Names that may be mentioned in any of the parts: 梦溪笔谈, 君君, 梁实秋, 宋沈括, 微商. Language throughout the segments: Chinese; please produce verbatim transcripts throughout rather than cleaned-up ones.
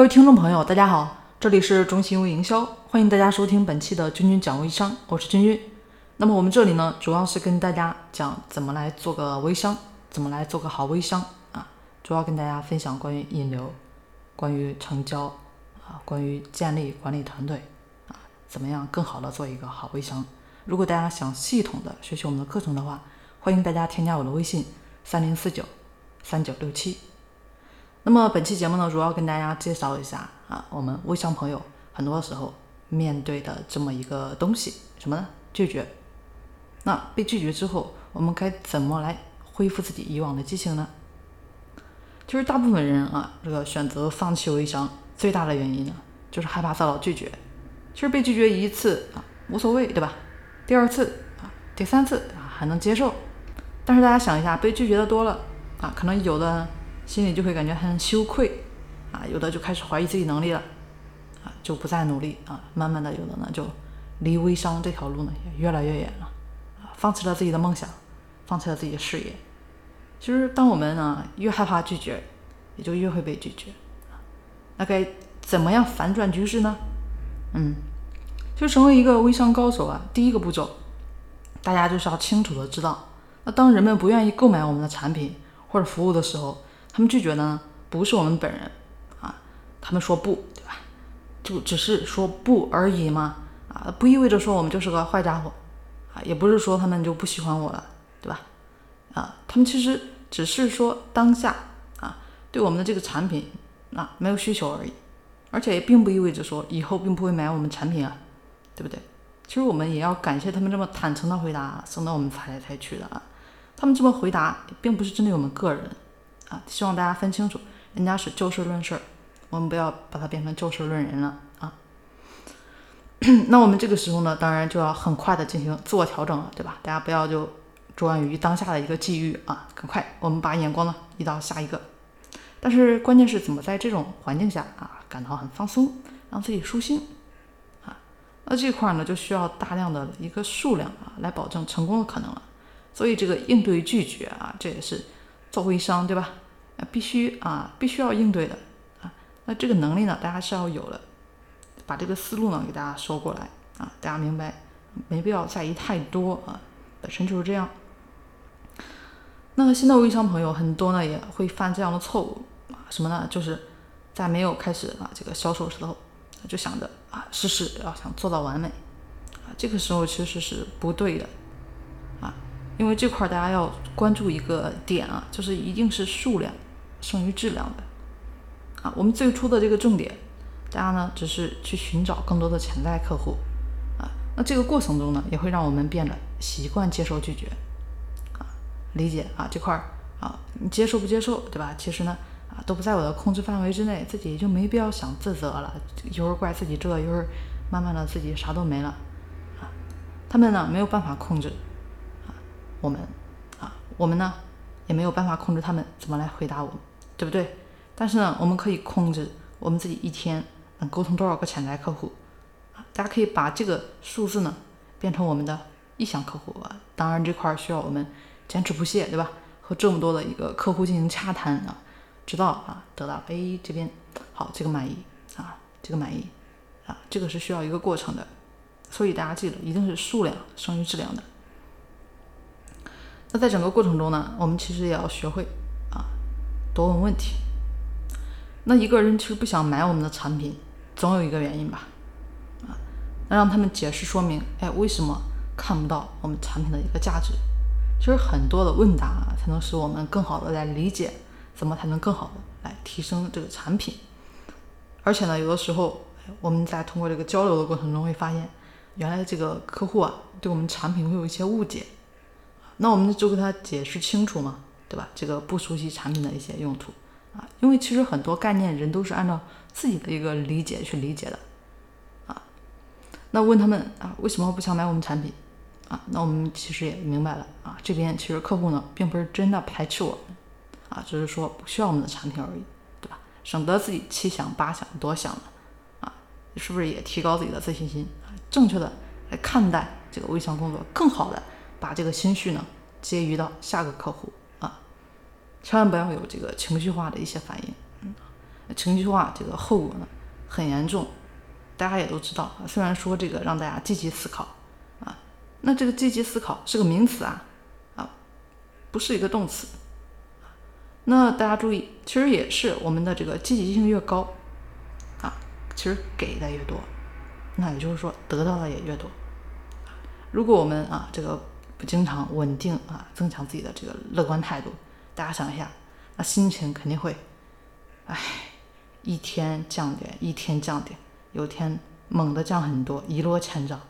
各位听众朋友大家好，这里是中信用营销，欢迎大家收听本期的君君讲微商，我是君君。那么我们这里呢，主要是跟大家讲怎么来做个微商，怎么来做个好微商啊，主要跟大家分享关于引流，关于成交啊，关于建立管理团队啊，怎么样更好的做一个好微商。如果大家想系统的学习我们的课程的话，欢迎大家添加我的微信三零四九三九六七。那么本期节目呢，主要跟大家介绍一下啊，我们微商朋友很多时候面对的这么一个东西，什么呢？拒绝。那被拒绝之后，我们该怎么来恢复自己以往的激情呢？其实大部分人啊，这个选择放弃微商最大的原因呢，就是害怕遭到拒绝。其实被拒绝一次啊，无所谓，对吧？第二次啊，第三次啊，还能接受。但是大家想一下，被拒绝的多了啊，可能有的心里就会感觉很羞愧啊，有的就开始怀疑自己能力了啊，就不再努力啊，慢慢的有的呢就离微商这条路呢也越来越远了啊，放弃了自己的梦想，放弃了自己的事业。其实当我们呢越害怕拒绝，也就越会被拒绝。那该怎么样反转局势呢？嗯，就成为一个微商高手啊，第一个步骤，大家就是要清楚的知道，那当人们不愿意购买我们的产品或者服务的时候，他们拒绝呢，不是我们本人啊，他们说不，对吧？就只是说不而已嘛，啊，不意味着说我们就是个坏家伙啊，也不是说他们就不喜欢我了，对吧？啊，他们其实只是说当下啊，对我们的这个产品啊没有需求而已，而且也并不意味着说以后并不会买我们产品啊，对不对？其实我们也要感谢他们这么坦诚的回答，省得我们猜来猜去的啊。他们这么回答，并不是针对我们个人。啊，希望大家分清楚，人家是就事论事，我们不要把它变成就事论人了啊。那我们这个时候呢，当然就要很快的进行自我调整了，对吧？大家不要就着眼于当下的一个际遇啊，赶快我们把眼光呢移到下一个。但是关键是怎么在这种环境下啊，感到很放松，让自己舒心啊。那这块呢，就需要大量的一个数量啊，来保证成功的可能了。所以这个应对拒绝啊，这也是做微商，对吧？必须啊，必须要应对的啊。那这个能力呢，大家是要有的。把这个思路呢，给大家说过来啊，大家明白，没必要在意太多啊。本身就是这样。那现在微商朋友很多呢，也会犯这样的错误啊，什么呢？就是在没有开始啊这个销售时候，就想着啊，事事要想做到完美啊，这个时候其实是不对的啊。因为这块大家要关注一个点啊，就是一定是数量胜于质量的啊。我们最初的这个重点，大家呢只是去寻找更多的潜在客户啊。那这个过程中呢，也会让我们变得习惯接受拒绝啊，理解啊这块啊，你接受不接受，对吧？其实呢啊都不在我的控制范围之内，自己就没必要想自责了，一会儿怪自己这，一会儿慢慢的自己啥都没了啊。他们呢没有办法控制。我们啊，我们呢也没有办法控制他们怎么来回答我们，对不对？但是呢，我们可以控制我们自己一天能沟通多少个潜在客户啊。大家可以把这个数字呢变成我们的意向客户啊。当然这块需要我们坚持不懈，对吧？和这么多的一个客户进行洽谈啊，直到啊得到 A 这边好，这个满意啊，这个满意啊，这个是需要一个过程的。所以大家记得，一定是数量胜于质量的。那在整个过程中呢，我们其实也要学会啊，多问问题。那一个人其实不想买我们的产品，总有一个原因吧，啊，那让他们解释说明，哎，为什么看不到我们产品的一个价值？其实很多的问答啊，才能使我们更好的来理解，怎么才能更好的来提升这个产品。而且呢，有的时候我们在通过这个交流的过程中会发现，原来这个客户啊，对我们产品会有一些误解。那我们就给他解释清楚嘛，对吧？这个不熟悉产品的一些用途啊，因为其实很多概念人都是按照自己的一个理解去理解的啊。那问他们啊，为什么不想买我们产品啊？那我们其实也明白了啊，这边其实客户呢并不是真的排斥我们啊，只是说不需要我们的产品而已，对吧？省得自己七想八想多想了啊，是不是也提高自己的自信心啊？正确的来看待这个微商工作，更好的把这个心绪呢结余到下个客户啊，千万不要有这个情绪化的一些反应。嗯，城区化这个后果呢很严重，大家也都知道。虽然说这个让大家积极思考啊，那这个积极思考是个名词啊，啊，不是一个动词。那大家注意，其实也是我们的这个积极性越高啊，其实给的越多，那也就是说得到的也越多。如果我们啊这个不经常稳定啊增强自己的这个乐观态度，大家想一下，那心情肯定会，哎，一天降点，一天降点，有天猛的降很多，一落千丈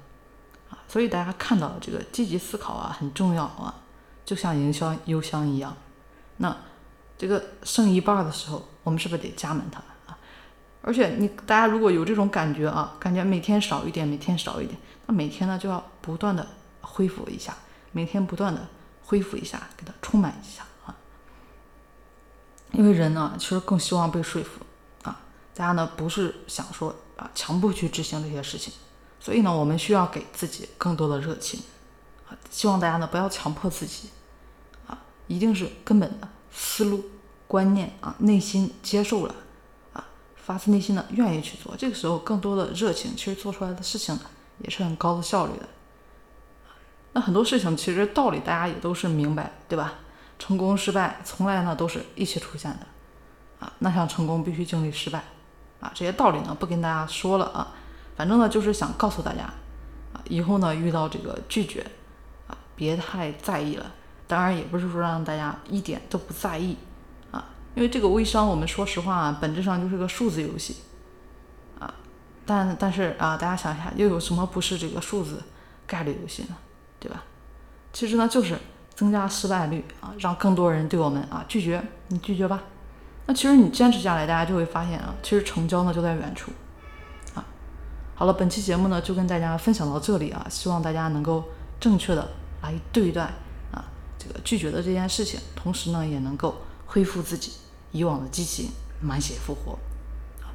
啊！所以大家看到这个积极思考啊很重要啊，就像营销邮箱一样，那这个剩一半的时候，我们是不是得加满它啊？而且你大家如果有这种感觉啊，感觉每天少一点，每天少一点，那每天呢就要不断的恢复一下，每天不断的恢复一下，给它充满一下啊！因为人呢，其实更希望被说服。大家呢不是想说啊强迫去执行这些事情，所以呢我们需要给自己更多的热情啊，希望大家呢不要强迫自己啊，一定是根本的思路观念啊，内心接受了啊，发自内心的愿意去做，这个时候更多的热情，其实做出来的事情呢也是很高的效率的。那很多事情其实道理大家也都是明白，对吧？成功失败从来呢都是一起出现的啊，那想成功必须经历失败啊，这些道理呢不跟大家说了啊，反正呢就是想告诉大家啊，以后呢遇到这个拒绝啊，别太在意了。当然也不是说让大家一点都不在意啊，因为这个微商我们说实话啊，本质上就是个数字游戏啊，但但是啊，大家想一下，又有什么不是这个数字概率游戏呢？对吧？其实呢就是增加失败率啊，让更多人对我们啊拒绝，你拒绝吧。那其实你坚持下来，大家就会发现啊，其实成交呢就在远处啊。好了，本期节目呢就跟大家分享到这里啊，希望大家能够正确的来对待啊这个拒绝的这件事情，同时呢也能够恢复自己以往的激情，满血复活啊。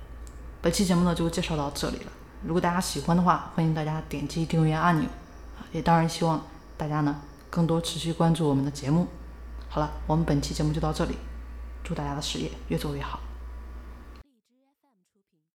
本期节目呢就介绍到这里了，如果大家喜欢的话，欢迎大家点击订阅按钮啊，也当然希望大家呢更多持续关注我们的节目。好了，我们本期节目就到这里。祝大家的事业越做越好。